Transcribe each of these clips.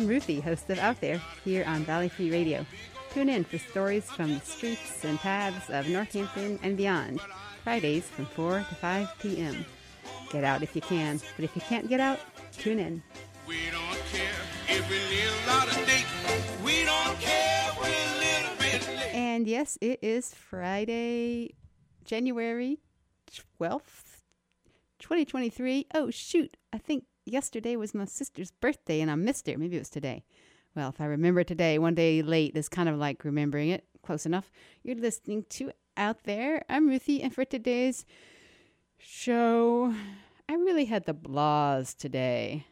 I'm Ruthie, host of Out There, here on Valley Free Radio. Tune in for stories from the streets and paths of Northampton and beyond, Fridays from 4 to 5 p.m. Get out if you can, but if you can't get out, tune in. We don't care if we live out of date. We don't care if we're a little bit late. And yes, it is Friday, January 12th, 2023. Oh, shoot. I think yesterday was my sister's birthday and I missed it. Maybe it was today. Well, if I remember today, one day late is kind of like remembering it. Close enough. You're listening to Out There. I'm Ruthie, and for today's show, I really had the blahs today.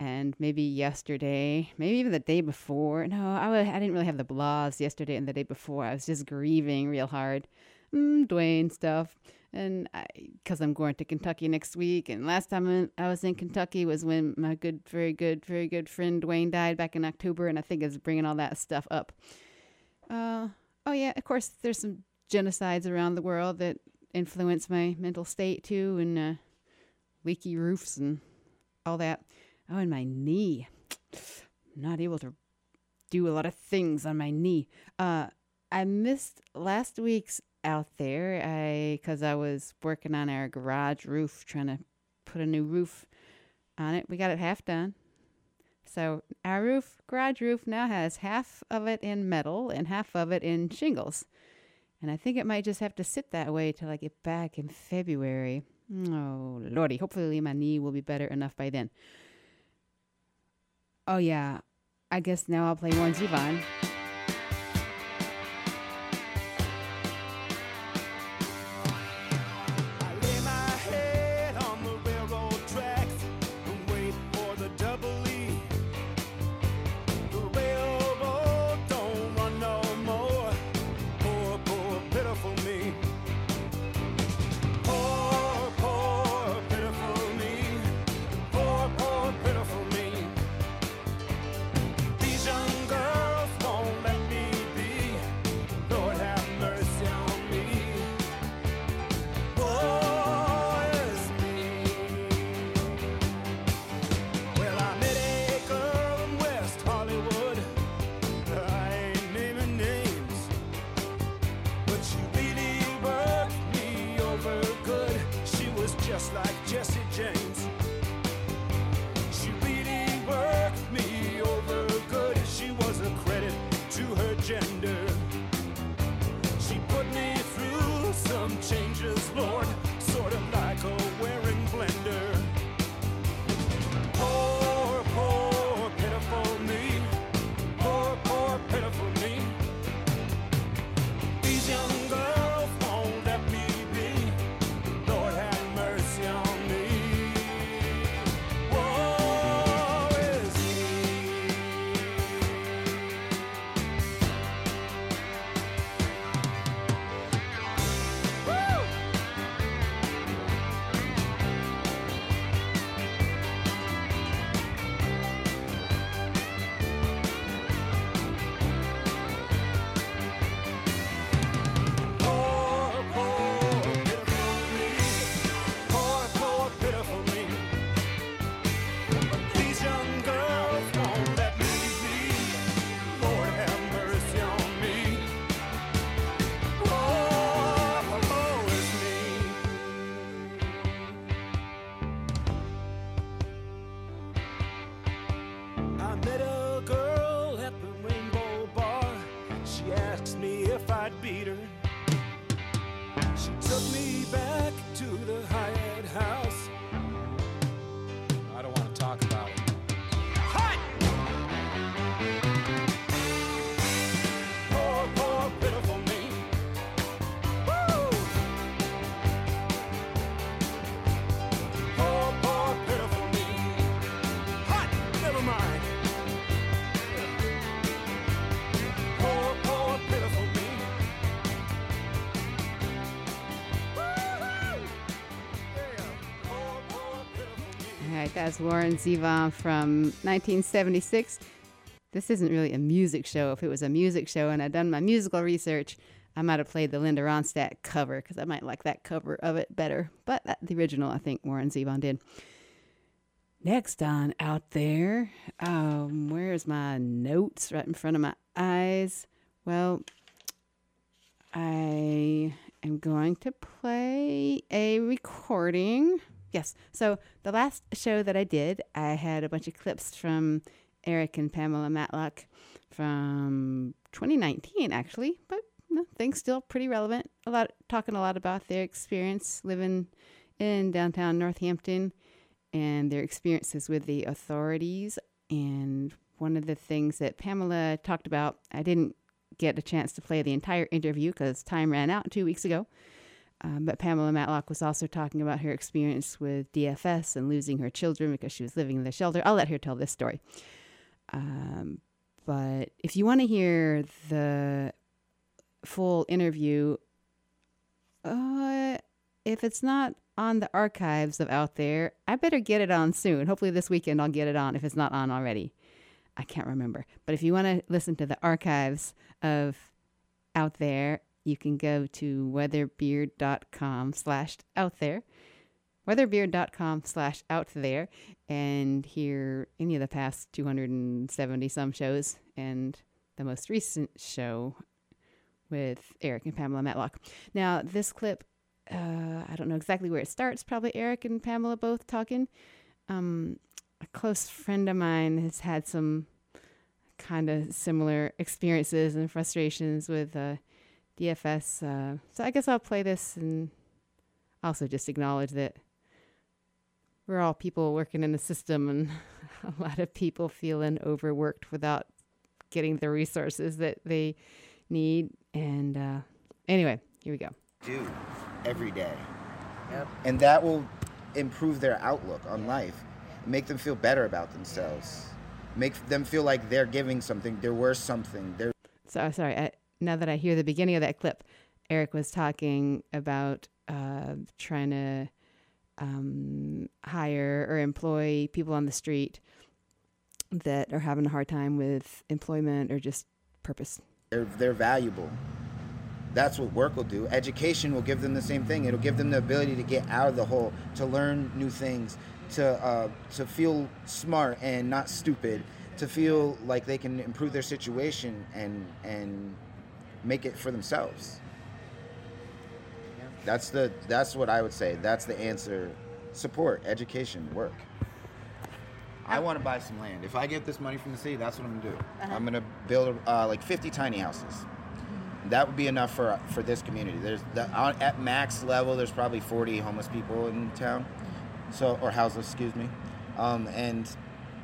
And maybe yesterday, maybe even the day before. No, I didn't really have the blahs yesterday and the day before. I was just grieving real hard. Dwayne stuff. And because I'm going to Kentucky next week. And last time I was in Kentucky was when my good, very good friend Dwayne died back in October. And I think it's bringing all that stuff up. Oh, yeah, of course, there's some genocides around the world that influence my mental state, too. And leaky roofs and all that. Oh, and my knee. I'm not able to do a lot of things on my knee. I missed last week's Out There because I was working on our garage roof, trying to put a new roof on it. We got it half done. So our roof, garage roof, now has half of it in metal and half of it in shingles. And I think it might just have to sit that way till I get back in February. Oh, Lordy. Hopefully my knee will be better enough by then. Oh, yeah. I guess now I'll play Warren Zevon. That's Warren Zevon from 1976. This isn't really a music show. If it was a music show and I'd done my musical research, I might have played the Linda Ronstadt cover because I might like that cover of it better. But the original, I think Warren Zevon did. Next on Out There, where's my notes? Right in front of my eyes. Well, I am going to play a recording. Yes, so the last show that I did, I had a bunch of clips from Eric and Pamela Matlock from 2019, actually, but things still pretty relevant. Talking a lot about their experience living in downtown Northampton and their experiences with the authorities. And one of the things that Pamela talked about, I didn't get a chance to play the entire interview because time ran out 2 weeks ago. But Pamela Matlock was also talking about her experience with DFS and losing her children because she was living in the shelter. I'll let her tell this story. But if you want to hear the full interview, if it's not on the archives of Out There, I better get it on soon. Hopefully this weekend I'll get it on if it's not on already. I can't remember. But if you want to listen to the archives of Out There, you can go to weatherbeard.com/outthere, weatherbeard.com/outthere, and hear any of the past 270 some shows and the most recent show with Eric and Pamela Matlock. Now, this clip, I don't know exactly where it starts. Probably Eric and Pamela both talking. A close friend of mine has had some kind of similar experiences and frustrations with DFS. So I guess I'll play this and also just acknowledge that we're all people working in the system and a lot of people feeling overworked without getting the resources that they need. And anyway, here we go. Do every day. Yep. And that will improve their outlook on life, make them feel better about themselves, make them feel like they're giving something, they're worth something. Now that I hear the beginning of that clip, Eric was talking about trying to hire or employ people on the street that are having a hard time with employment or just purpose. They're valuable. That's what work will do. Education will give them the same thing. It'll give them the ability to get out of the hole, to learn new things, to feel smart and not stupid, to feel like they can improve their situation and make it for themselves. Yeah. That's what I would say. That's the answer. Support, education, work. I want to buy some land. If I get this money from the city, that's what I'm gonna do. Uh-huh. I'm gonna build like 50 tiny houses. That would be enough for this community. At max level, there's probably 40 homeless people in town, or houseless, excuse me. And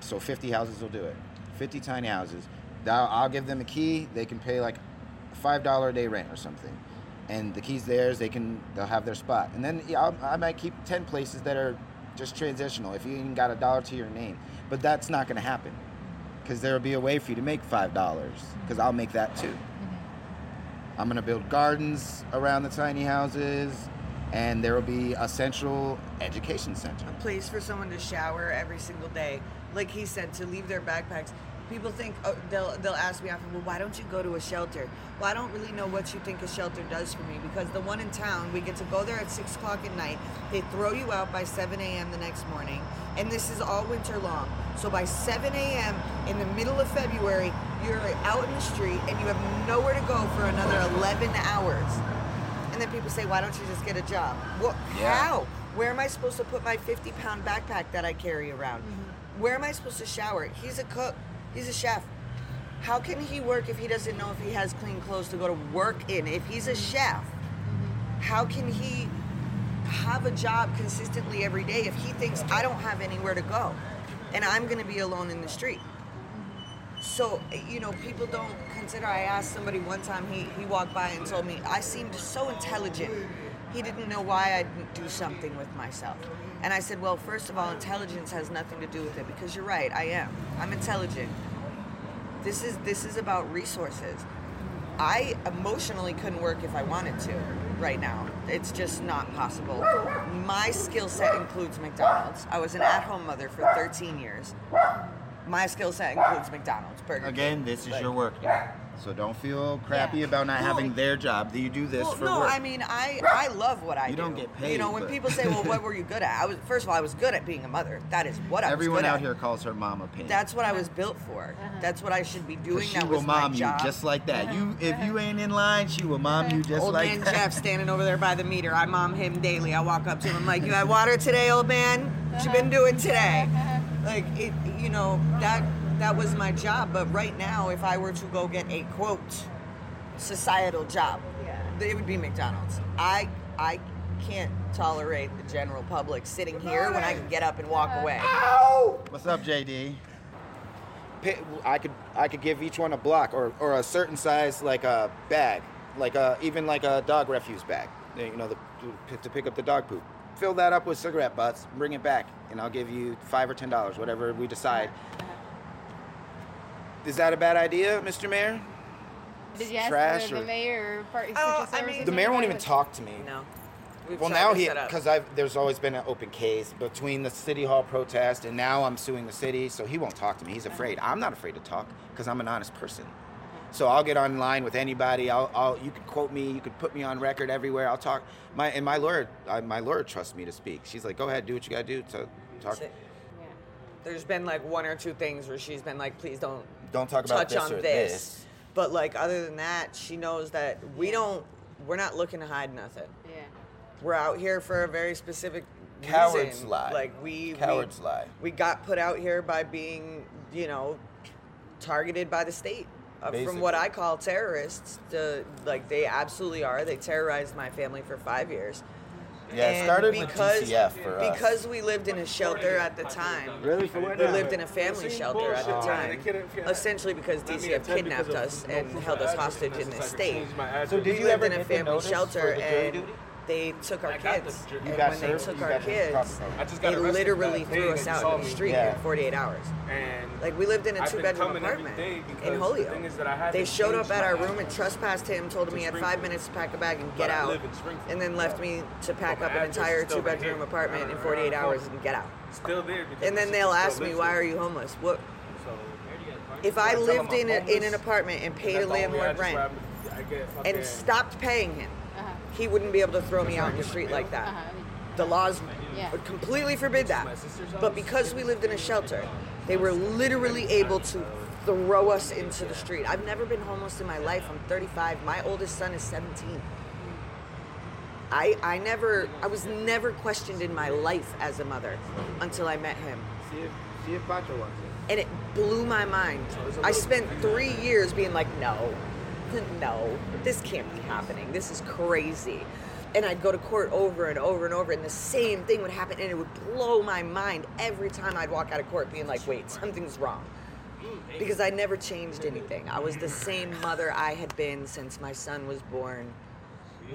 so 50 houses will do it. 50 tiny houses. I'll give them a key. They can pay like $5 a day rent or something, and the key's theirs. They'll have their spot. And then I might keep 10 places that are just transitional. If you even got $1 to your name, but that's not going to happen because there'll be a way for you to make $5 because I'll make that too. I'm going to build gardens around the tiny houses, and there will be a central education center. A place for someone to shower every single day. Like he said, to leave their backpacks. People think, they'll ask me often, well, why don't you go to a shelter? Well, I don't really know what you think a shelter does for me, because the one in town, we get to go there at 6 o'clock at night. They throw you out by 7 a.m. the next morning, and this is all winter long. So by 7 a.m. in the middle of February, you're out in the street, and you have nowhere to go for another 11 hours. And then people say, why don't you just get a job? Well, yeah. How? Where am I supposed to put my 50-pound backpack that I carry around? Mm-hmm. Where am I supposed to shower? He's a cook. He's a chef. How can he work if he doesn't know if he has clean clothes to go to work in? If he's a chef, how can he have a job consistently every day if he thinks I don't have anywhere to go and I'm going to be alone in the street? So, people don't consider. I asked somebody one time, he walked by and told me, I seemed so intelligent. He didn't know why I didn't do something with myself. And I said, well, first of all, intelligence has nothing to do with it, because you're right, I am. I'm intelligent. This is about resources. I emotionally couldn't work if I wanted to right now. It's just not possible. My skill set includes McDonald's. I was an at-home mother for 13 years. My skill set includes McDonald's, Burger King. Again, this is your work. Yeah. So don't feel crappy about not having their job. You do this for work. No, I mean, I love what I do. You don't get paid. You know, when people say, well, what were you good at? First of all, I was good at being a mother. That is what I was good at. Everyone out here calls her mama Pam. That's what I was built for. Uh-huh. That's what I should be doing. That was my job. She will mom you just like that. Uh-huh. If you ain't in line, she will mom you just like that. Old man Jeff standing over there by the meter. I mom him daily. I walk up to him. I'm like, you had water today, old man? What you been doing today? Uh-huh. Like, it, you know, that was my job. But right now, if I were to go get a quote societal job, it would be McDonald's. I can't tolerate the general public sitting here when I can get up and walk away. Ow! What's up, JD? I could give each one a block or a certain size, like a bag, like even like a dog refuse bag, you know, to pick up the dog poop. Fill that up with cigarette butts, bring it back, and I'll give you $5 or $10, whatever we decide. Is that a bad idea, Mr. Mayor? Did you ask for the mayor? The mayor won't even talk to me. No. Well, now he, because there's always been an open case between the city hall protest and now I'm suing the city, so he won't talk to me. He's afraid. I'm not afraid to talk because I'm an honest person. So I'll get online with anybody. You could quote me. You could put me on record everywhere. I'll talk. My lawyer trusts me to speak. She's like, go ahead, do what you gotta do to talk. Yeah. There's been like one or two things where she's been like, please don't talk about touch this on or this. But like other than that, she knows that we don't. We're not looking to hide nothing. Yeah. We're out here for a very specific cowards reason. Lie. Like we lie. We got put out here by being, you know, targeted by the state. Basically. From what I call terrorists, they absolutely are. They terrorized my family for 5 years. Yeah, and it started with DCF for us. Because we lived in a shelter at the time. Really? For what? We lived in a family shelter at the time. Essentially because DCF kidnapped us and held us hostage in this state. So did you ever live in a family shelter and they took our kids. And when they took our kids, they literally threw us out in the street in 48 hours. Like, we lived in a two-bedroom apartment in Holyoke. They showed up at our room and trespassed him, told him he had 5 minutes to pack a bag and get out, and then left me to pack up an entire two-bedroom apartment in 48 hours and get out. And then they'll ask me, why are you homeless? What? If I lived in an apartment and paid a landlord rent and stopped paying him, he wouldn't be able to throw me out in the street like that. The laws would completely forbid that. But because we lived in a shelter, they were literally able to throw us into the street. I've never been homeless in my life. I'm 35. My oldest son is 17. I was never questioned in my life as a mother until I met him. And it blew my mind. I spent 3 years being like, no, this can't be happening. This is crazy. And I'd go to court over and over and over, and the same thing would happen, and it would blow my mind every time I'd walk out of court being like, wait, something's wrong. Because I never changed anything. I was the same mother I had been since my son was born.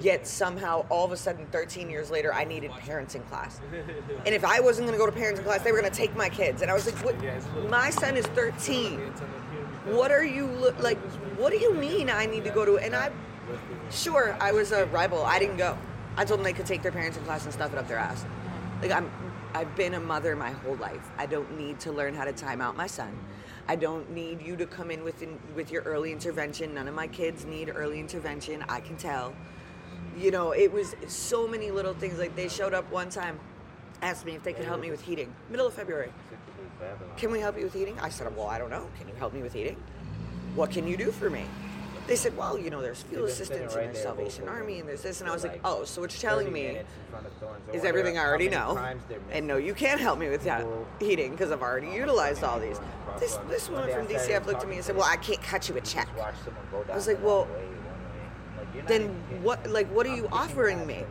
Yet somehow, all of a sudden, 13 years later, I needed parenting class. And if I wasn't going to go to parenting class, they were going to take my kids. And I was like, what? My son is 13. What are you like? What do you mean I need to go to? And I was a rebel. I didn't go. I told them they could take their parents in class and stuff it up their ass. Like I've been a mother my whole life. I don't need to learn how to time out my son. I don't need you to come in with your early intervention. None of my kids need early intervention. I can tell. You know, it was so many little things. Like they showed up one time, asked me if they could help me with heating. Middle of February. Can we help you with heating? I said, well, I don't know. Can you help me with heating? What can you do for me? They said, well, you know, there's fuel assistance and there's Salvation Army and there's this. And I was like, oh, so what you're telling me is everything I already know. And no, you can't help me with that heating because I've already utilized all these. This woman from DCF looked at me and said, well, I can't cut you a check. I was like, well, then what are you offering me?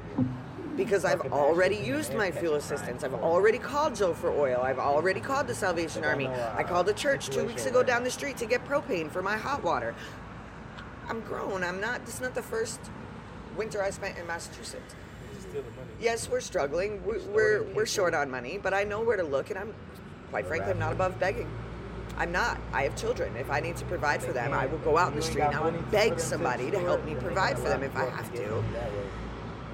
Because I've already used my fuel assistance. I've already called Joe for oil. I've already called the Salvation Army. I called the church 2 weeks ago down the street to get propane for my hot water. I'm grown. This is not the first winter I spent in Massachusetts. Yes, we're struggling. We're short on money, but I know where to look, and I'm, quite frankly, I'm not above begging. I'm not. I have children. If I need to provide for them, I will go out in the street and I will beg somebody to help me provide for them if I have to.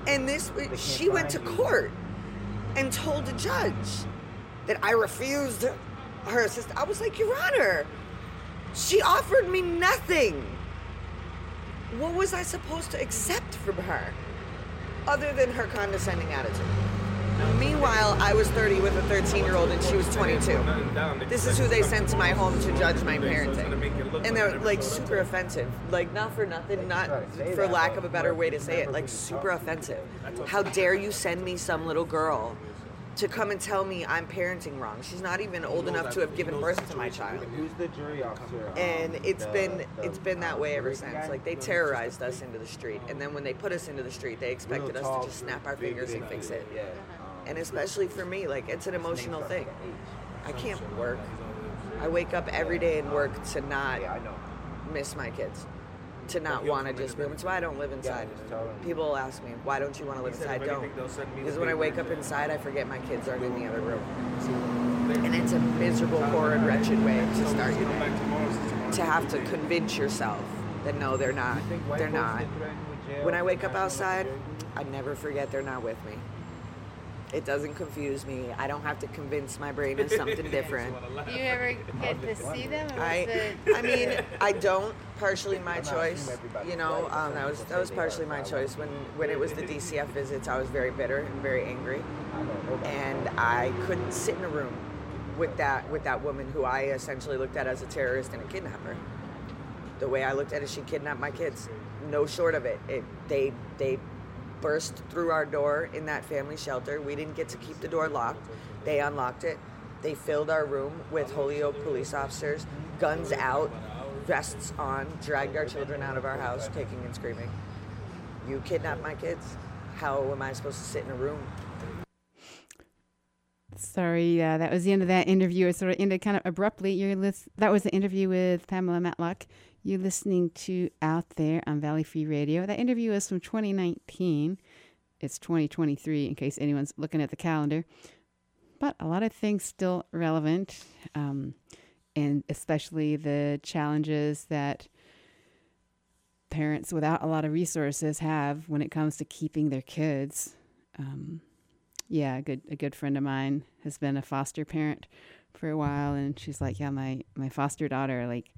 And she went to court and told the judge that I refused her assistance. I was like, Your Honor, she offered me nothing. what was I supposed to accept from her other than her condescending attitude? Meanwhile, I was 30 with a 13-year-old and she was 22. This is who they sent to my home to judge my parenting. And they're like super offensive, like not for nothing, not for lack of a better way to say it, like super offensive. How dare you send me some little girl to come and tell me I'm parenting wrong? She's not even old enough to have given birth to my child. Who's the jury officer? And it's been that way ever since. Like, they terrorized us into the street, and then when they put us into the street, they expected us to just snap our fingers and fix it. And especially for me, like, it's an emotional thing. I can't work. I wake up every day and work to not miss my kids, to not want to just move. That's why I don't live inside. People ask me, why don't you want to live inside? Don't. Because when I wake up inside, I forget my kids aren't in the other room. And it's a miserable, horrid, wretched way to start your day. To have to convince yourself that no, they're not. They're not. When I wake up outside, I never forget they're not with me. It doesn't confuse me. I don't have to convince my brain of something different. Do you ever get to see them? I mean, I don't. Partially my choice. You know, that was partially my choice. When it was the DCF visits, I was very bitter and very angry, and I couldn't sit in a room with that woman who I essentially looked at as a terrorist and a kidnapper. The way I looked at it, she kidnapped my kids. No short of it. They burst through our door in that family shelter. We didn't get to keep the door locked. They unlocked it. They filled our room with Holyoke police officers, guns out, vests on, dragged our children out of our house, kicking and screaming. You kidnapped my kids. How am I supposed to sit in a room? Sorry, that was the end of that interview. It sort of ended kind of abruptly. That was the interview with Pamela Matlock. You're listening to Out There on Valley Free Radio. That interview is from 2019. It's 2023 in case anyone's looking at the calendar. But a lot of things still relevant, and especially the challenges that parents without a lot of resources have when it comes to keeping their kids. A good friend of mine has been a foster parent for a while, and she's like, yeah, my foster daughter, like,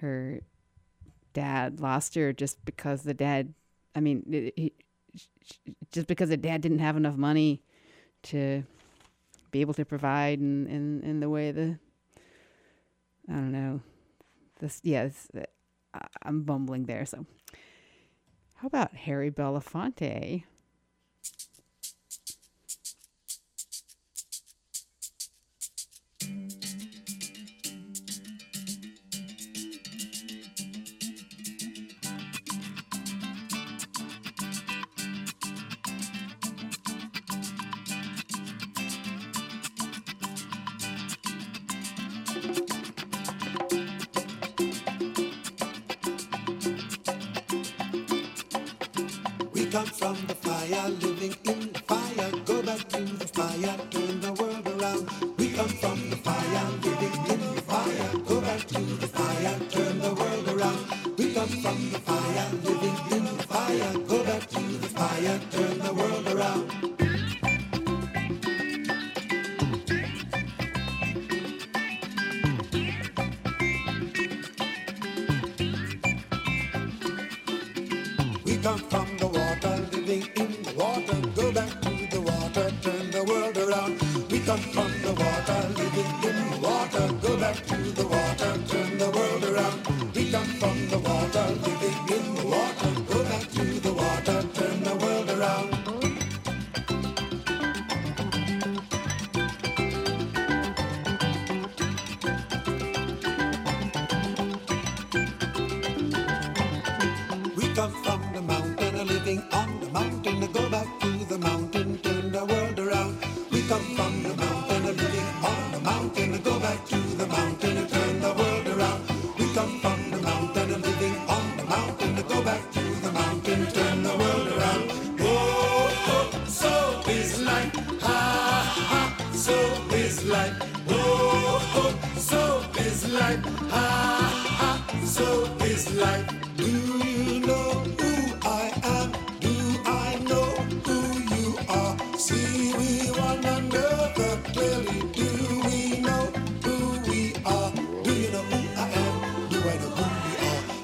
her dad lost her just because the dad, just because the dad didn't have enough money to be able to provide in the way the, I don't know, this, yes, yeah, I'm bumbling there. So how about Harry Belafonte?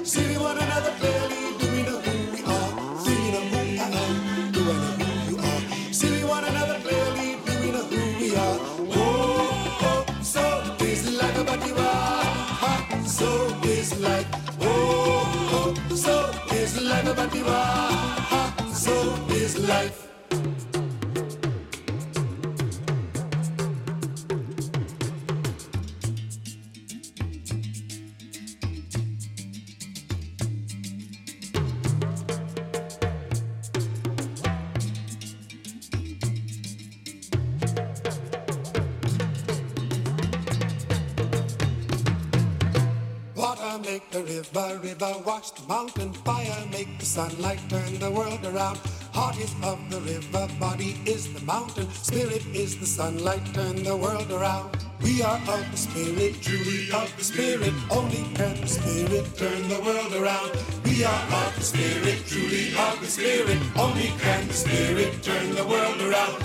See one another clearly, do we know? The mountain fire make the sunlight turn the world around. Heart is of the river, body is the mountain, spirit is the sunlight, turn the world around. We are of the spirit, truly of the spirit, only can the spirit turn the world around. We are of the spirit, truly of the spirit, only can the spirit turn the world around.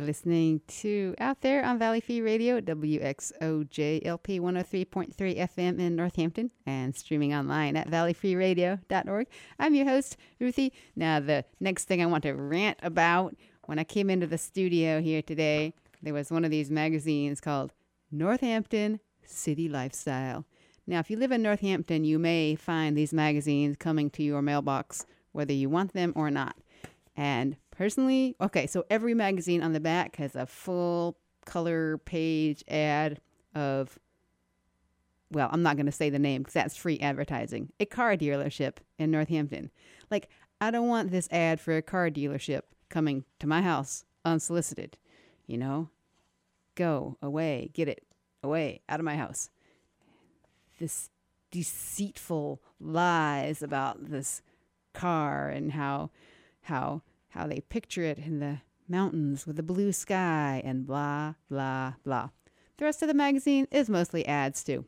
Listening to Out There on Valley Free Radio, WXOJLP 103.3 FM in Northampton, and streaming online at valleyfreeradio.org. I'm your host, Ruthie. Now, the next thing I want to rant about, when I came into the studio here today, there was one of these magazines called Northampton City Lifestyle. Now, if you live in Northampton, you may find these magazines coming to your mailbox, whether you want them or not. And personally, okay, so every magazine on the back has a full color page ad of, well, I'm not going to say the name because that's free advertising, a car dealership in Northampton. Like, I don't want this ad for a car dealership coming to my house unsolicited, you know? Go away, get it away, out of my house. This deceitful lies about this car and how they picture it in the mountains with the blue sky and blah, blah, blah. The rest of the magazine is mostly ads, too.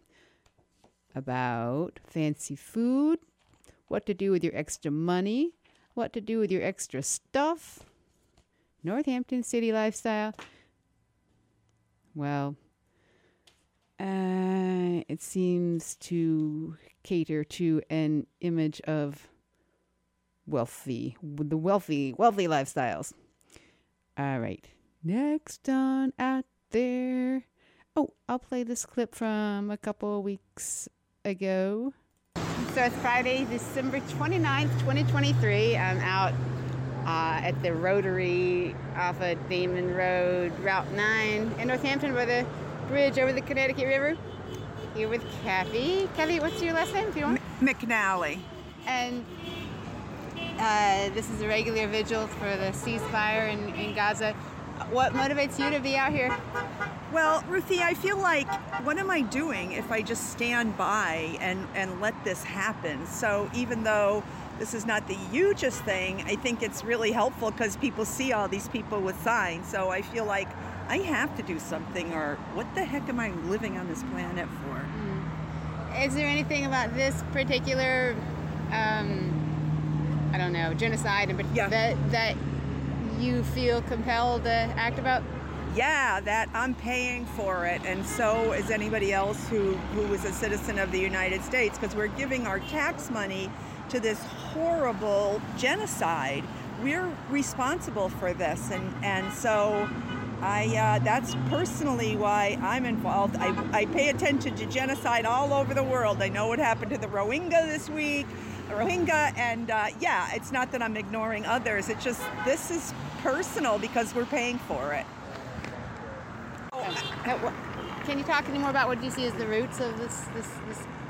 About fancy food, what to do with your extra money, what to do with your extra stuff. Northampton City Lifestyle. Well, it seems to cater to an image of wealthy lifestyles. All right, next on Out There. Oh, I'll play this clip from a couple of weeks ago. So it's Friday, December 29th, 2023. I'm out at the Rotary off of Damon Road, Route 9 in Northampton by the bridge over the Connecticut River. Here with Kathy. Kathy, what's your last name, if you want? McNally. And this is a regular vigil for the ceasefire in Gaza. What motivates you to be out here? Well, Ruthie, I feel like, what am I doing if I just stand by and let this happen? So even though this is not the hugest thing, I think it's really helpful because people see all these people with signs. So I feel like I have to do something, or what the heck am I living on this planet for? Mm. Is there anything about this particular I don't know, genocide, but yeah, that you feel compelled to act about? Yeah, that I'm paying for it, and so is anybody else who is a citizen of the United States, because we're giving our tax money to this horrible genocide. We're responsible for this, and so I that's personally why I'm involved. I pay attention to genocide all over the world. I know what happened to the Rohingya this week. And it's not that I'm ignoring others. It's just this is personal because we're paying for it. Can you talk any more about what you see as the roots of this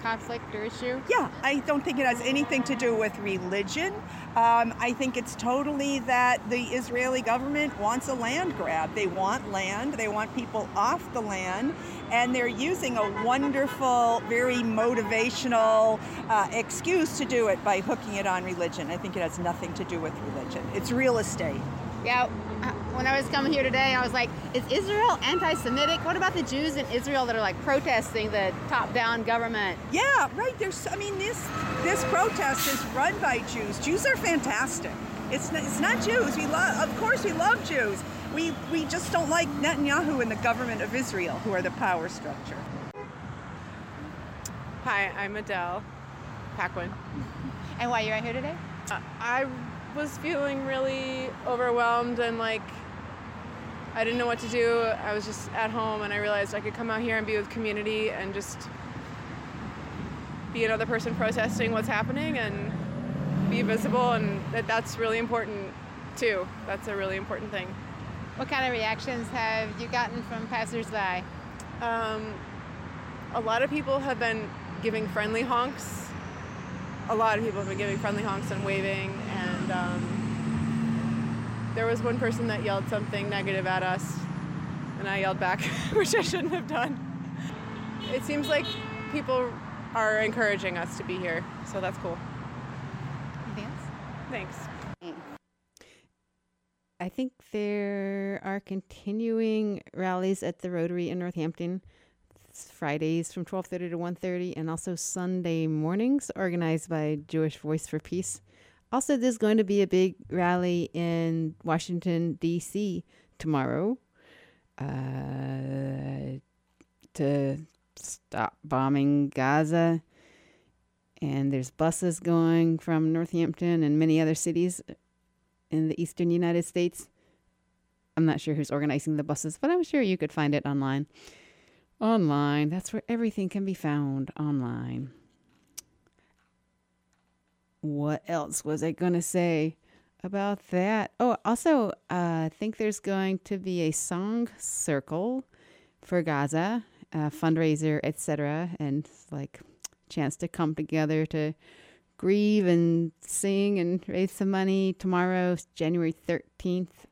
conflict or issue? Yeah, I don't think it has anything to do with religion. I think it's totally that the Israeli government wants a land grab. They want land, they want people off the land, and they're using a wonderful, very motivational excuse to do it by hooking it on religion. I think it has nothing to do with religion. It's real estate. Yeah, when I was coming here today, I was like, is Israel anti-Semitic? What about the Jews in Israel that are like protesting the top-down government? Yeah, right. This protest is run by Jews. Jews are fantastic. It's not Jews. Of course we love Jews. We just don't like Netanyahu and the government of Israel, who are the power structure. Hi, I'm Adele Paquin. And why are you out here today? I was feeling really overwhelmed and like I didn't know what to do. I was just at home and I realized I could come out here and be with community and just be another person protesting what's happening and be visible, and that's really important too. That's a really important thing. What kind of reactions have you gotten from passersby? A lot of people have been giving friendly honks. A lot of people have been giving friendly honks and waving, and there was one person that yelled something negative at us, and I yelled back, which I shouldn't have done. It seems like people are encouraging us to be here, so that's cool. Thanks. I think there are continuing rallies at the Rotary in Northampton. Fridays from 12:30 to 1:30, and also Sunday mornings organized by Jewish Voice for Peace. Also, there's going to be a big rally in Washington, D.C. tomorrow to stop bombing Gaza. And there's buses going from Northampton and many other cities in the eastern United States. I'm not sure who's organizing the buses, but I'm sure you could find it online. Online, that's where everything can be found, online. What else was I going to say about that? Oh, also, I think there's going to be a song circle for Gaza, a fundraiser, etc., and like chance to come together to grieve and sing and raise some money tomorrow, January 13th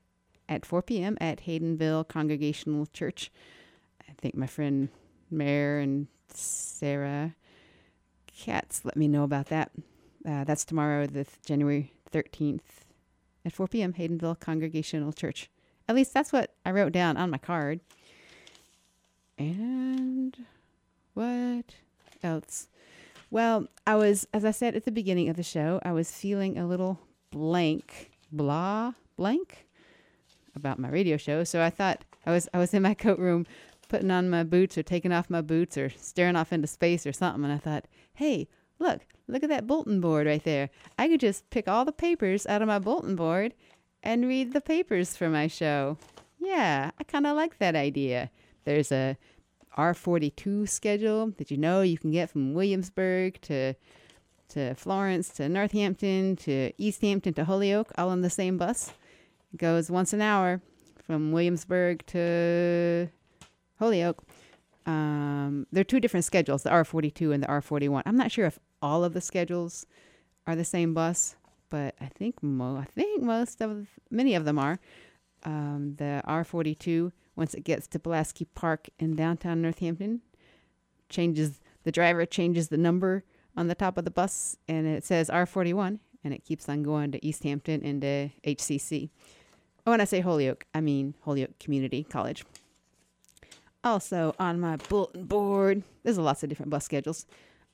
at 4 p.m. at Haydenville Congregational Church. I think my friend Mayor and Sarah Katz let me know about that. That's tomorrow, January 13th at 4 p.m., Haydenville Congregational Church. At least that's what I wrote down on my card. And what else? Well, I was, as I said at the beginning of the show, I was feeling a little blank about my radio show. So I thought I was in my coat room putting on my boots or taking off my boots or staring off into space or something. And I thought, hey, look at that bulletin board right there. I could just pick all the papers out of my bulletin board and read the papers for my show. Yeah, I kind of like that idea. There's a R42 schedule that you can get from Williamsburg to Florence to Northampton to East Hampton to Holyoke, all on the same bus. It goes once an hour from Williamsburg to Holyoke. There are two different schedules, the R42 and the R41. I'm not sure if all of the schedules are the same bus, but many of them are. The R42, once it gets to Pulaski Park in downtown Northampton, the driver changes the number on the top of the bus, and it says R41, and it keeps on going to East Hampton and to HCC. Oh, when I say Holyoke, I mean Holyoke Community College. Also on my bulletin board, there's lots of different bus schedules.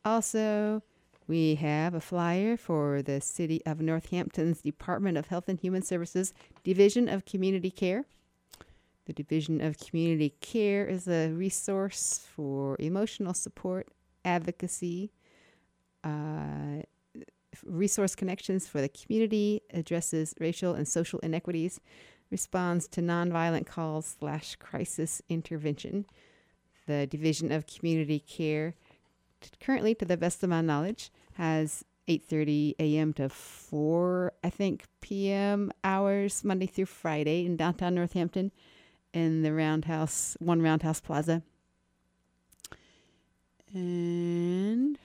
Also, we have a flyer for the City of Northampton's Department of Health and Human Services, Division of Community Care. The Division of Community Care is a resource for emotional support, advocacy, resource connections for the community, addresses racial and social inequities, responds to nonviolent calls /crisis intervention. The Division of Community Care, currently, to the best of my knowledge, has 8:30 a.m. to 4 p.m. hours, Monday through Friday in downtown Northampton. in the Roundhouse Plaza. And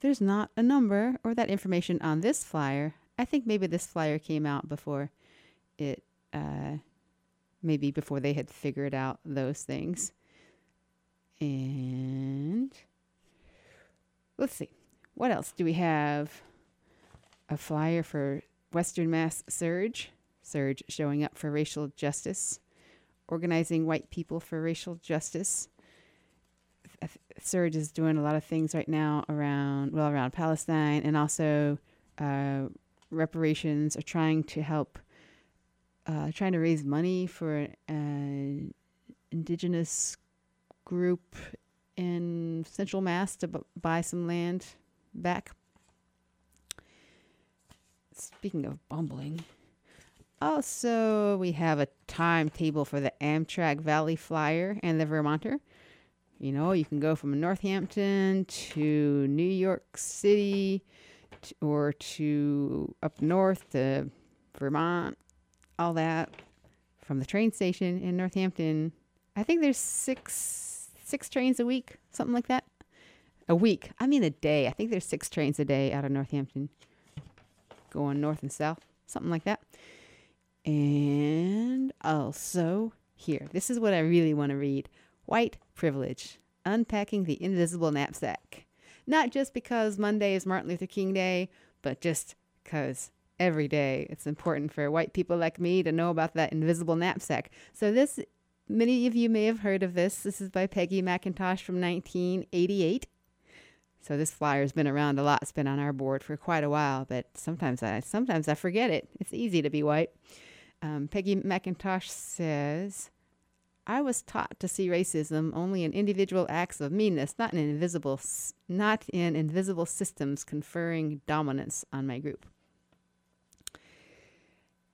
there's not a number or that information on this flyer. I think maybe this flyer came out before it, maybe before they had figured out those things. And let's see. What else do we have? A flyer for Western Mass SURJ. SURJ, showing up for racial justice. Organizing white people for racial justice. SURJ is doing a lot of things right now around Palestine, and also reparations, or trying to help, trying to raise money for an indigenous group in Central Mass to buy some land back. Speaking of bumbling, also we have a timetable for the Amtrak Valley Flyer and the Vermonter. You know, you can go from Northampton to New York City, or to up north to Vermont, all that from the train station in Northampton. I think there's six trains a week, something like that. A week. I mean a day. I think there's 6 trains a day out of Northampton going north and south, something like that. And also here, this is what I really want to read. White Privilege, Unpacking the Invisible Knapsack. Not just because Monday is Martin Luther King Day, but just because every day it's important for white people like me to know about that invisible knapsack. So this, many of you may have heard of this. This is by Peggy McIntosh from 1988. So this flyer has been around a lot. It's been on our board for quite a while, but sometimes I forget it. It's easy to be white. Peggy McIntosh says, I was taught to see racism only in individual acts of meanness, not in invisible systems conferring dominance on my group.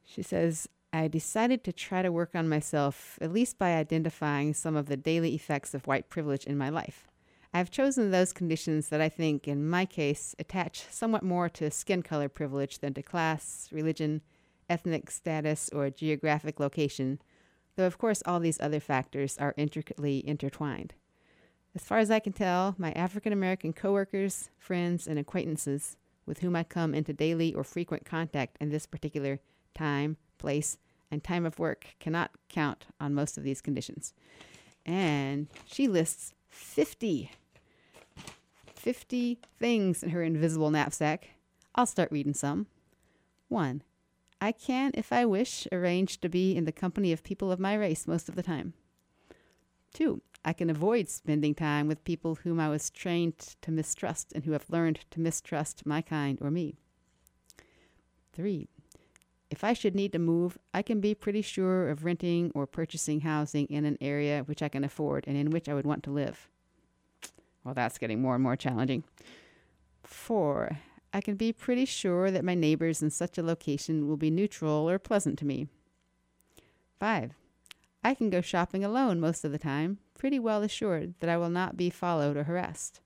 She says, I decided to try to work on myself, at least by identifying some of the daily effects of white privilege in my life. I've chosen those conditions that I think, in my case, attach somewhat more to skin color privilege than to class, religion, ethnic status, or geographic location, though of course all these other factors are intricately intertwined. As far as I can tell, my African-American coworkers, friends, and acquaintances with whom I come into daily or frequent contact in this particular time, place, and time of work cannot count on most of these conditions. And she lists 50 things in her invisible knapsack. I'll start reading some. 1. I can, if I wish, arrange to be in the company of people of my race most of the time. 2. I can avoid spending time with people whom I was trained to mistrust and who have learned to mistrust my kind or me. 3. If I should need to move, I can be pretty sure of renting or purchasing housing in an area which I can afford and in which I would want to live. Well, that's getting more and more challenging. 4. I can be pretty sure that my neighbors in such a location will be neutral or pleasant to me. 5. I can go shopping alone most of the time, pretty well assured that I will not be followed or harassed.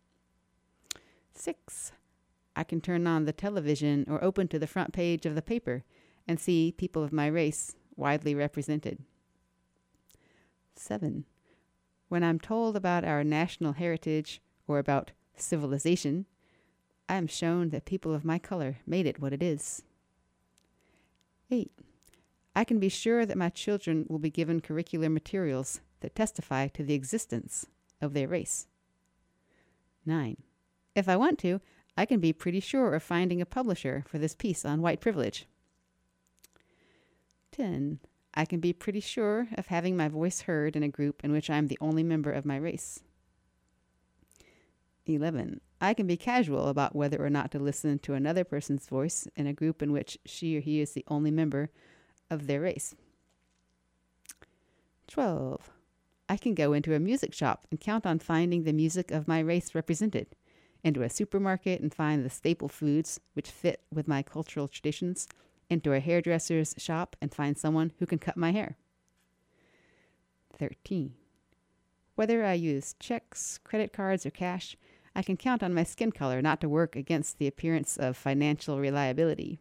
6. I can turn on the television or open to the front page of the paper and see people of my race widely represented. 7. When I'm told about our national heritage or about civilization, I am shown that people of my color made it what it is. 8. I can be sure that my children will be given curricular materials that testify to the existence of their race. 9. If I want to, I can be pretty sure of finding a publisher for this piece on white privilege. 10. I can be pretty sure of having my voice heard in a group in which I am the only member of my race. 11. I can be casual about whether or not to listen to another person's voice in a group in which she or he is the only member of their race. 12. I can go into a music shop and count on finding the music of my race represented, into a supermarket and find the staple foods which fit with my cultural traditions, into a hairdresser's shop and find someone who can cut my hair. 13. Whether I use checks, credit cards, or cash, I can count on my skin color not to work against the appearance of financial reliability.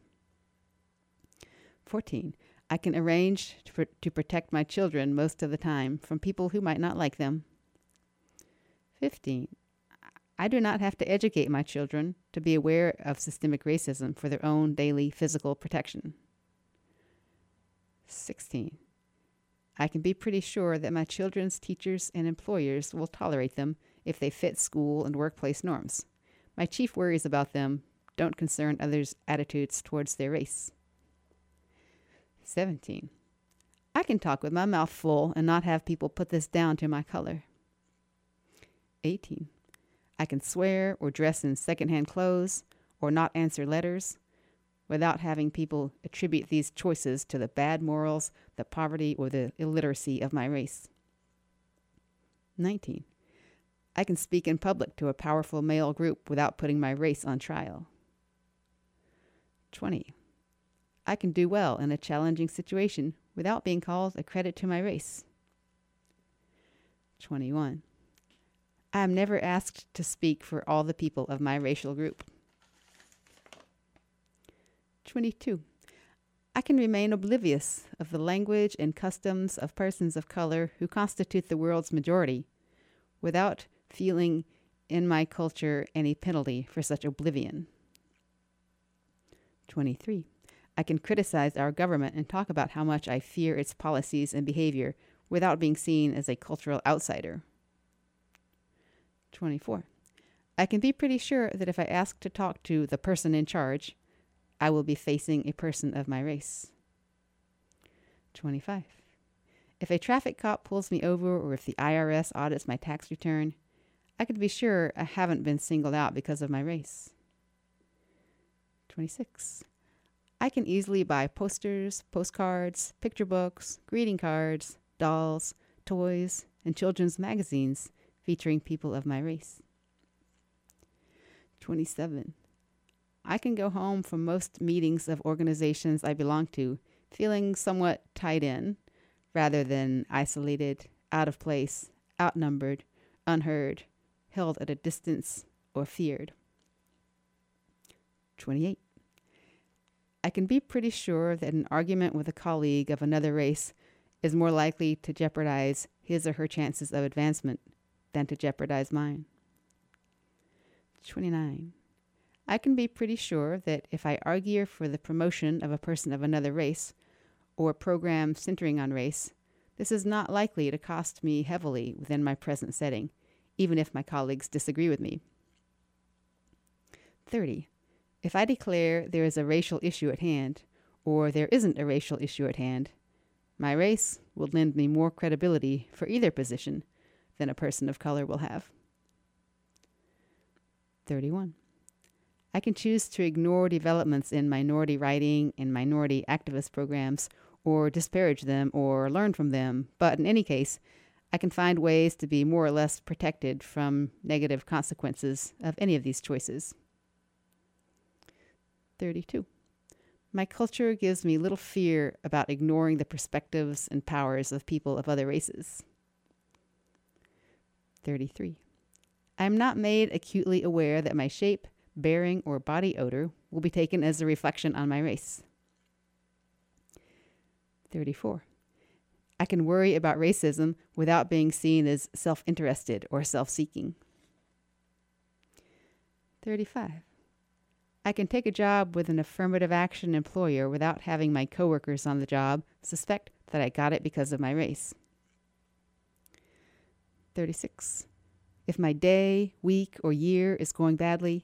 14. I can arrange to protect my children most of the time from people who might not like them. 15. I do not have to educate my children to be aware of systemic racism for their own daily physical protection. 16. I can be pretty sure that my children's teachers and employers will tolerate them if they fit school and workplace norms. My chief worries about them don't concern others' attitudes towards their race. 17. I can talk with my mouth full and not have people put this down to my color. 18. I can swear or dress in secondhand clothes or not answer letters without having people attribute these choices to the bad morals, the poverty, or the illiteracy of my race. 19. I can speak in public to a powerful male group without putting my race on trial. 20. I can do well in a challenging situation without being called a credit to my race. 21. I am never asked to speak for all the people of my racial group. 22. I can remain oblivious of the language and customs of persons of color who constitute the world's majority without feeling in my culture any penalty for such oblivion. 23. I can criticize our government and talk about how much I fear its policies and behavior without being seen as a cultural outsider. 24. I can be pretty sure that if I ask to talk to the person in charge, I will be facing a person of my race. 25. If a traffic cop pulls me over or if the IRS audits my tax return, I can be sure I haven't been singled out because of my race. 26. I can easily buy posters, postcards, picture books, greeting cards, dolls, toys, and children's magazines featuring people of my race. 27. I can go home from most meetings of organizations I belong to feeling somewhat tied in, rather than isolated, out of place, outnumbered, unheard, held at a distance, or feared. 28. I can be pretty sure that an argument with a colleague of another race is more likely to jeopardize his or her chances of advancement than to jeopardize mine. 29. I can be pretty sure that if I argue for the promotion of a person of another race, or a program centering on race, this is not likely to cost me heavily within my present setting, even if my colleagues disagree with me. 30. If I declare there is a racial issue at hand, or there isn't a racial issue at hand, my race will lend me more credibility for either position than a person of color will have. 31. I can choose to ignore developments in minority writing and minority activist programs, or disparage them or learn from them, but in any case, I can find ways to be more or less protected from negative consequences of any of these choices. 32. My culture gives me little fear about ignoring the perspectives and powers of people of other races. 33. I am not made acutely aware that my shape, bearing, or body odor will be taken as a reflection on my race. 34. I can worry about racism without being seen as self-interested or self-seeking. 35. I can take a job with an affirmative action employer without having my coworkers on the job suspect that I got it because of my race. 36. If my day, week, or year is going badly,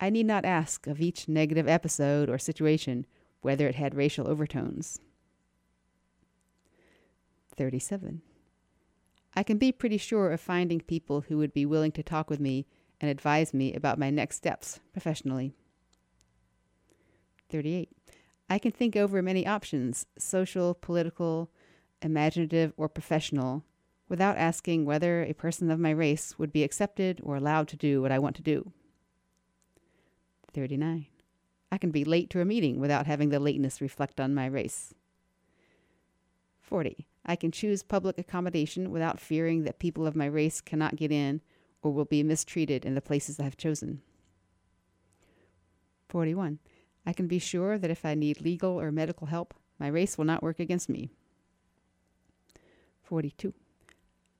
I need not ask of each negative episode or situation whether it had racial overtones. 37. I can be pretty sure of finding people who would be willing to talk with me and advise me about my next steps professionally. 38. I can think over many options, social, political, imaginative, or professional, without asking whether a person of my race would be accepted or allowed to do what I want to do. 39. I can be late to a meeting without having the lateness reflect on my race. 40. I can choose public accommodation without fearing that people of my race cannot get in or will be mistreated in the places I have chosen. 41. I can be sure that if I need legal or medical help, My race will not work against me. 42.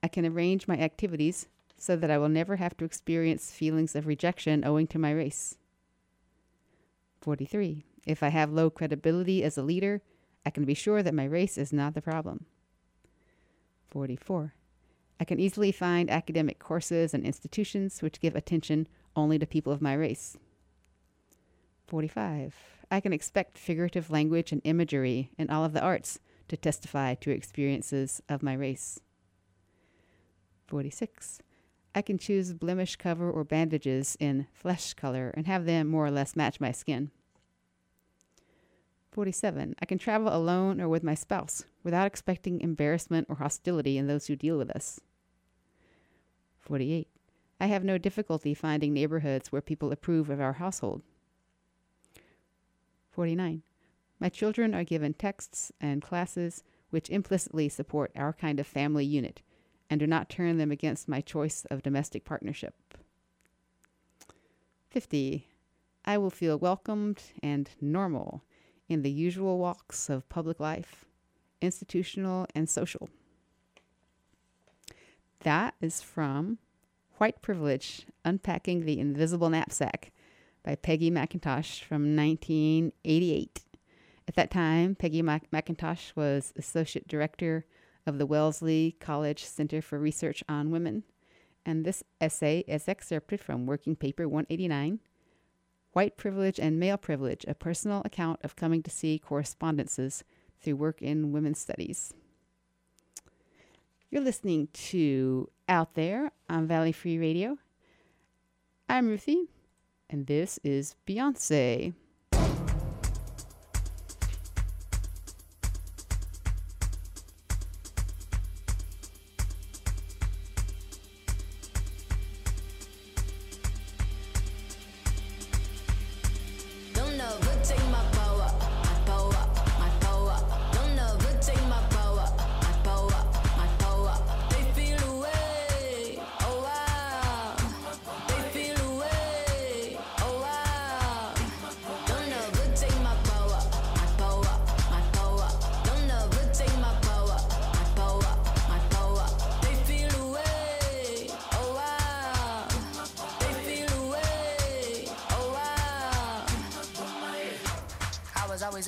I can arrange my activities so that I will never have to experience feelings of rejection owing to my race. 43. If I have low credibility as a leader, I can be sure that my race is not the problem. 44. I can easily find academic courses and institutions which give attention only to people of my race. 45. I can expect figurative language and imagery in all of the arts to testify to experiences of my race. 46. I can choose blemish cover or bandages in flesh color and have them more or less match my skin. 47. I can travel alone or with my spouse without expecting embarrassment or hostility in those who deal with us. 48. I have no difficulty finding neighborhoods where people approve of our household. 49. My children are given texts and classes which implicitly support our kind of family unit and do not turn them against my choice of domestic partnership. 50. I will feel welcomed and normal in the usual walks of public life, institutional and social. That is from White Privilege, Unpacking the Invisible Knapsack by Peggy McIntosh from 1988. At that time, Peggy McIntosh was Associate Director of the Wellesley College Center for Research on Women, and this essay is excerpted from Working Paper 189, White Privilege and Male Privilege, a Personal Account of Coming to See Correspondences Through Work in Women's Studies. You're listening to Out There on Valley Free Radio. I'm Ruthie. And this is Beyonce.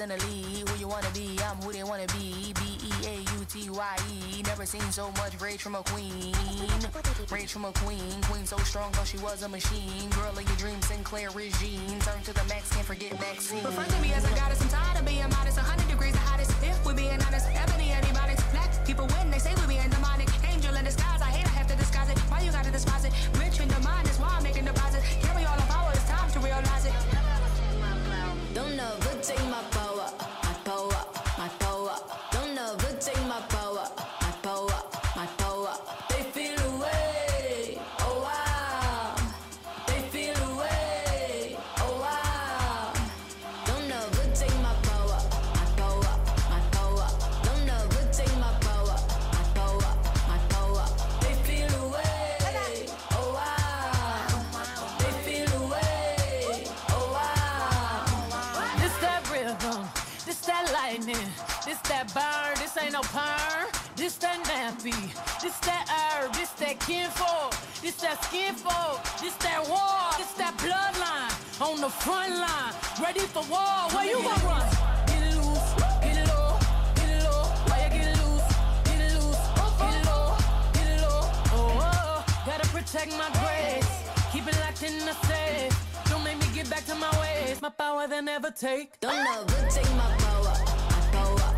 In the league, who you wanna be, I'm who they wanna be. B-E-A-U-T-Y-E. Never seen so much rage from a queen. Rage from a queen. Queen so strong, thought she was a machine. Girl of your dreams, Sinclair Regine. Turn to the max, can't forget Maxine. Refer to me as a goddess, I'm tired of being modest. 100 degrees the hottest, if we're being honest. Ebony antibiotics, black people win, they say we're being demonic. Angel in disguise, I hate I have to disguise it. Why you gotta despise it? Rich in the mind, that's why I'm making deposits. Carry all the power, it's time to realize it. Don't know, but take my power. This that nappy, this that herb, this that kinfolk, this that skinfolk, this that war, this that bloodline, on the front line, ready for war, where you gonna run? Protect my grace, keep it locked in the safe, don't make me get back to my ways, my power they never take, don't never take my power, my power.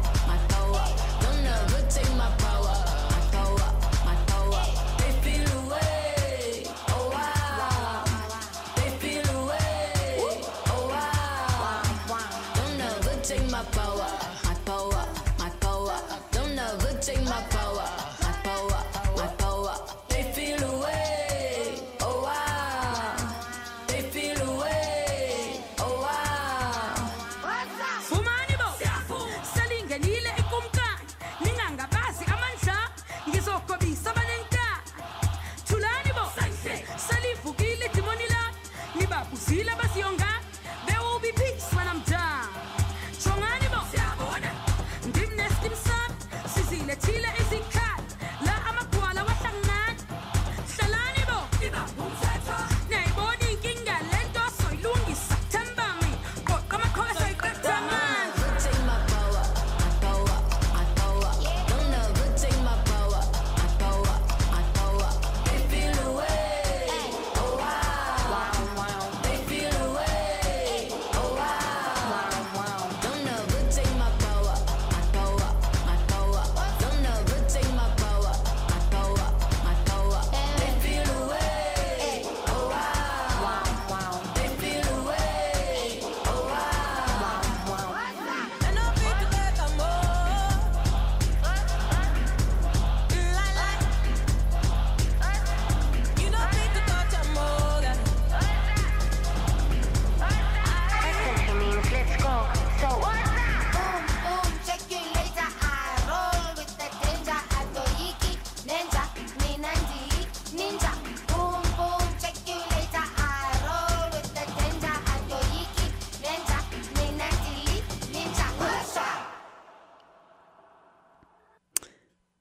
Take my power, my power, my power. They feel away, oh wow. They feel away, oh wow. Don't ever take my power, my power, my power. Don't ever take my power, my power, my power. They feel away, oh wow. They feel away, oh wow. What's up? Fuma animal.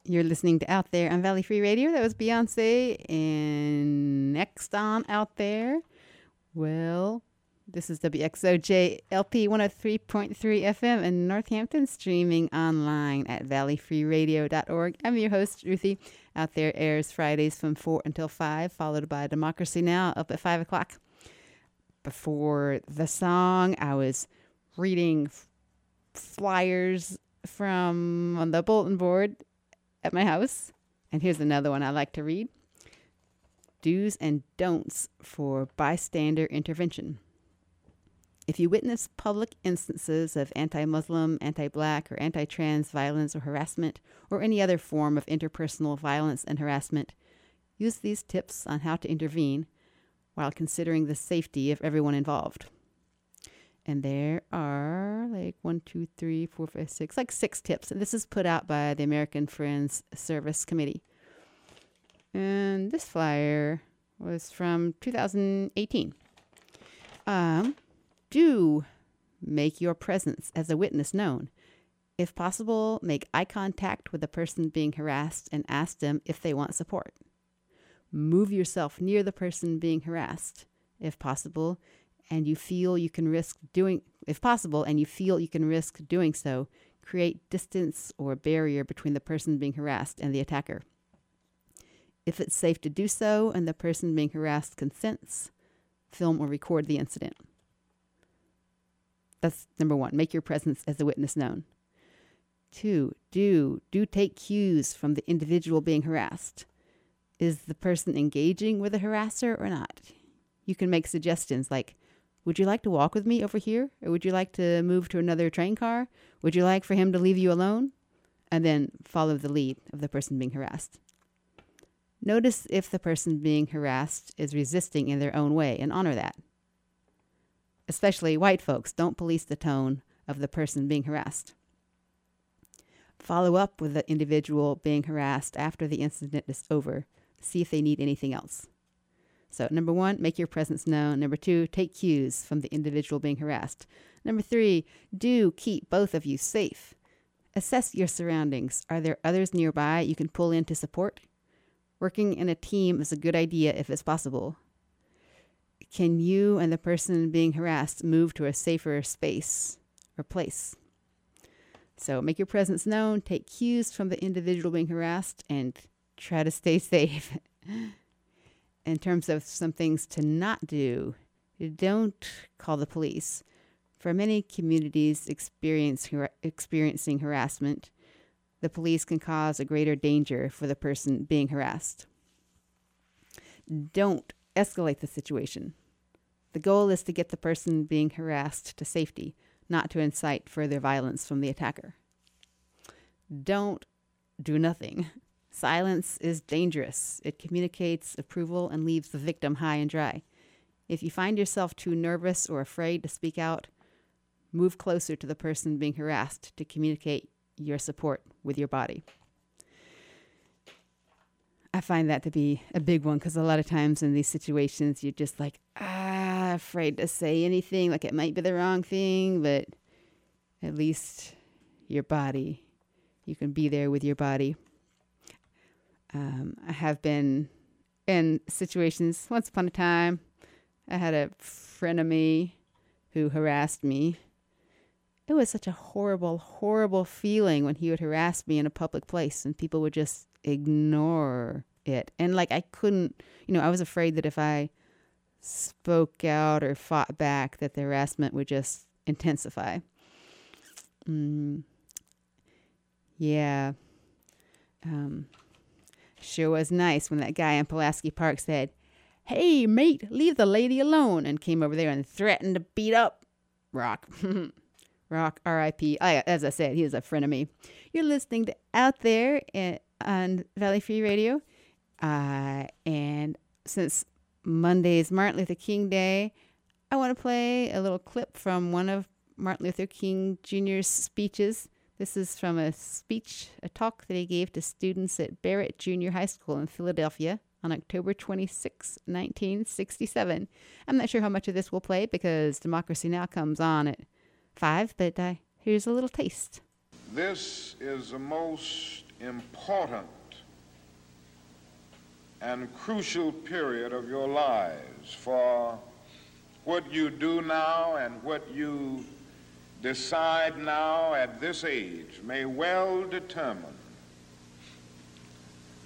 You're listening to Out There on Valley Free Radio. That was Beyonce. And next on Out There, well, this is WXOJ LP 103.3 FM in Northampton, streaming online at valleyfreeradio.org. I'm your host, Ruthie. Out There airs Fridays from 4 until 5, followed by Democracy Now! Up at 5 o'clock. Before the song, I was reading flyers on the bulletin board at my house. And here's another one I like to read. Do's and don'ts for bystander intervention. If you witness public instances of anti-Muslim, anti-black, or anti-trans violence or harassment, or any other form of interpersonal violence and harassment, use these tips on how to intervene while considering the safety of everyone involved. And there are like 6 tips. And this is put out by the American Friends Service Committee. And this flyer was from 2018. Do make your presence as a witness known. If possible, make eye contact with the person being harassed and ask them if they want support. Move yourself near the person being harassed, if possible, and you feel you can risk doing so, create distance or barrier between the person being harassed and the attacker. If it's safe to do so and the person being harassed consents, film or record the incident. That's number one. Make your presence as a witness known. 2, do take cues from the individual being harassed. Is the person engaging with the harasser or not? You can make suggestions like, would you like to walk with me over here? Or would you like to move to another train car? Would you like for him to leave you alone? And then follow the lead of the person being harassed. Notice if the person being harassed is resisting in their own way and honor that. Especially white folks, don't police the tone of the person being harassed. Follow up with the individual being harassed after the incident is over. See if they need anything else. So, number 1, make your presence known. Number 2, take cues from the individual being harassed. Number 3, do keep both of you safe. Assess your surroundings. Are there others nearby you can pull in to support? Working in a team is a good idea if it's possible. Can you and the person being harassed move to a safer space or place? So make your presence known, take cues from the individual being harassed, and try to stay safe. In terms of some things to not do, don't call the police. For many communities experiencing harassment, the police can cause a greater danger for the person being harassed. Don't escalate the situation. The goal is to get the person being harassed to safety, not to incite further violence from the attacker. Don't do nothing. Silence is dangerous. It communicates approval and leaves the victim high and dry. If you find yourself too nervous or afraid to speak out, move closer to the person being harassed to communicate your support with your body. I find that to be a big one because a lot of times in these situations, you're just like, afraid to say anything, like it might be the wrong thing, but at least your body, you can be there with your body. I have been in situations. Once upon a time, I had a frenemy who harassed me. It was such a horrible, horrible feeling when he would harass me in a public place and people would just ignore it. And like I couldn't, I was afraid that if I spoke out or fought back that the harassment would just intensify. Yeah. Sure was nice when that guy in Pulaski Park said, "Hey, mate, leave the lady alone," and came over there and threatened to beat up Rock. Rock, R.I.P. As I said, he was a friend of me. You're listening to Out There on Valley Free Radio. And since Monday's Martin Luther King Day, I want to play a little clip from one of Martin Luther King Jr.'s speeches. This is from a talk that he gave to students at Barrett Junior High School in Philadelphia on October 26, 1967. I'm not sure how much of this we'll play because Democracy Now! Comes on at 5, but here's a little taste. This is the most important and crucial period of your lives, for what you do now and what you decide now at this age may well determine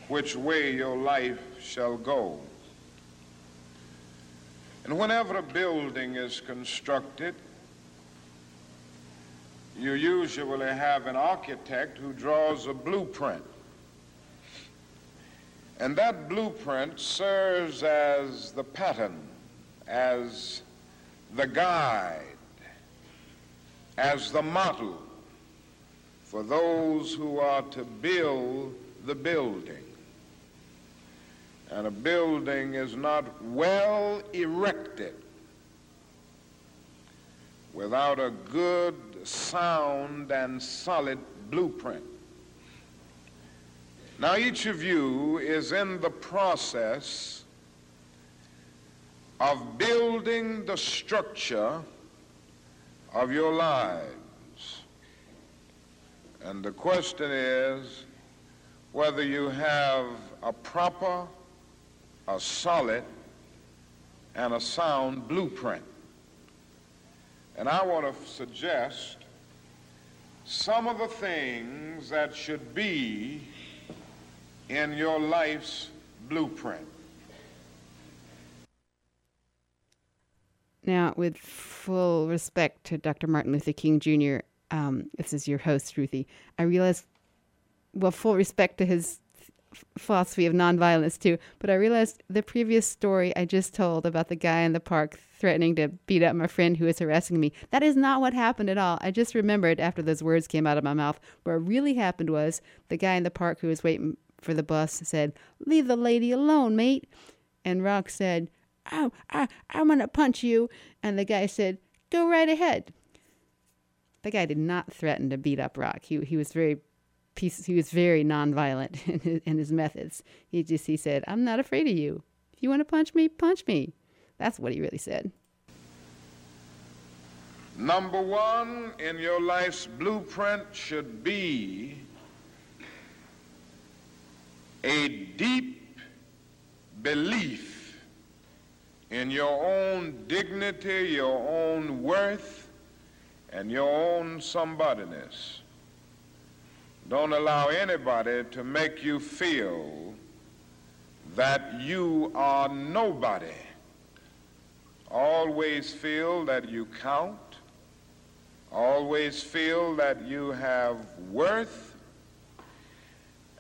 which way your life shall go. And whenever a building is constructed, you usually have an architect who draws a blueprint. And that blueprint serves as the pattern, as the guide, as the model for those who are to build the building. And a building is not well erected without a good, sound, and solid blueprint. Now, each of you is in the process of building the structure of your lives. And the question is whether you have a proper, a solid, and a sound blueprint. And I want to suggest some of the things that should be in your life's blueprint. Now, with full respect to Dr. Martin Luther King Jr., this is your host, Ruthie, I realized, well, full respect to his philosophy of nonviolence too, but I realized the previous story I just told about the guy in the park threatening to beat up my friend who was harassing me, that is not what happened at all. I just remembered after those words came out of my mouth, what really happened was the guy in the park who was waiting for the bus said, "Leave the lady alone, mate." And Rock said, "Oh, I'm gonna punch you." And the guy said, "Go right ahead." The guy did not threaten to beat up Rock. He was very peace. He was very nonviolent in his methods. He said, "I'm not afraid of you. If you want to punch me, punch me." That's what he really said. Number one in your life's blueprint should be a deep belief in your own dignity, your own worth, and your own somebodyness. Don't allow anybody to make you feel that you are nobody. Always feel that you count. Always feel that you have worth.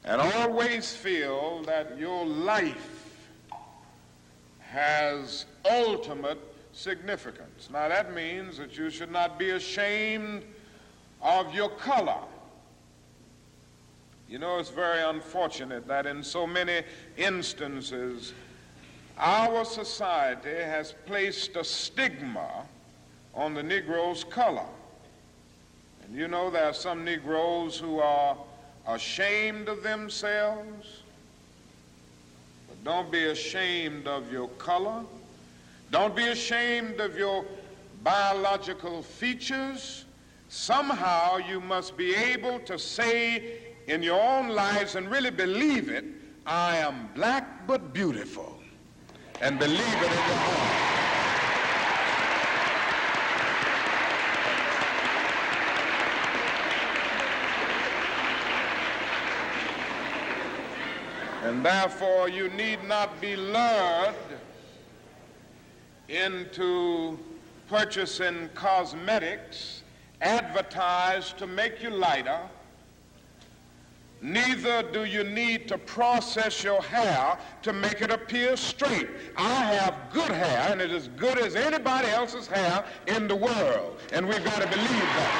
And always feel that your life has ultimate significance. Now, that means that you should not be ashamed of your color. You know, it's very unfortunate that in so many instances, our society has placed a stigma on the Negro's color. And you know, there are some Negroes who are ashamed of themselves. But don't be ashamed of your color. Don't be ashamed of your biological features. Somehow you must be able to say in your own lives and really believe it, I am black but beautiful, and believe it in your heart. And therefore you need not be lured into purchasing cosmetics advertised to make you lighter. Neither do you need to process your hair to make it appear straight. I have good hair, and it is as good as anybody else's hair in the world, and we've got to believe that.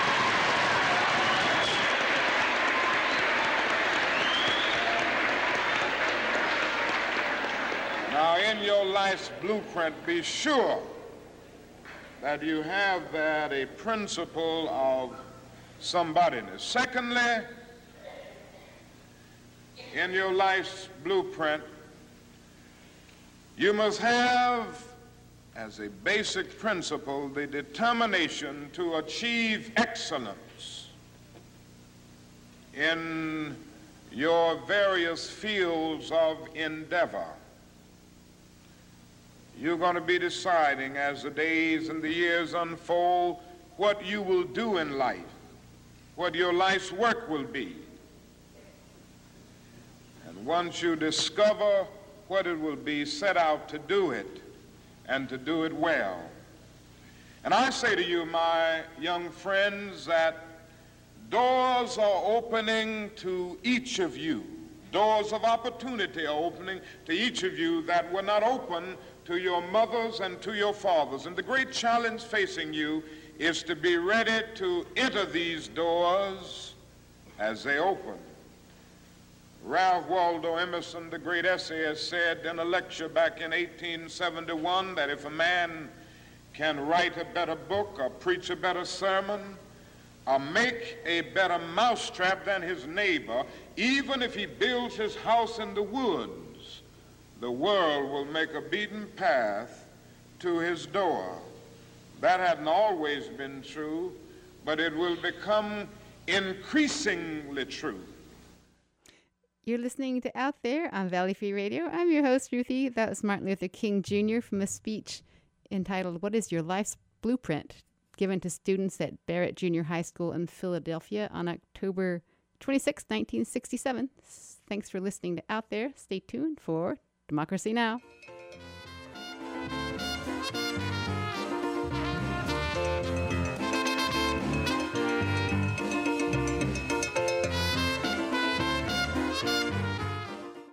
Now, in your life's blueprint, be sure that you have that a principle of somebodyness. Secondly, in your life's blueprint, you must have as a basic principle the determination to achieve excellence in your various fields of endeavor. You're going to be deciding as the days and the years unfold what you will do in life, what your life's work will be. And once you discover what it will be, set out to do it and to do it well. And I say to you, my young friends, that doors are opening to each of you. Doors of opportunity are opening to each of you that were not open to your mothers and to your fathers. And the great challenge facing you is to be ready to enter these doors as they open. Ralph Waldo Emerson, the great essayist, said in a lecture back in 1871 that if a man can write a better book or preach a better sermon, or make a better mousetrap than his neighbor, even if he builds his house in the woods, the world will make a beaten path to his door. That hadn't always been true, but it will become increasingly true. You're listening to Out There on Valley Free Radio. I'm your host, Ruthie. That was Martin Luther King Jr. from a speech entitled, "What is Your Life's Blueprint?" given to students at Barrett Junior High School in Philadelphia on October 26, 1967. Thanks for listening to Out There. Stay tuned for Democracy Now!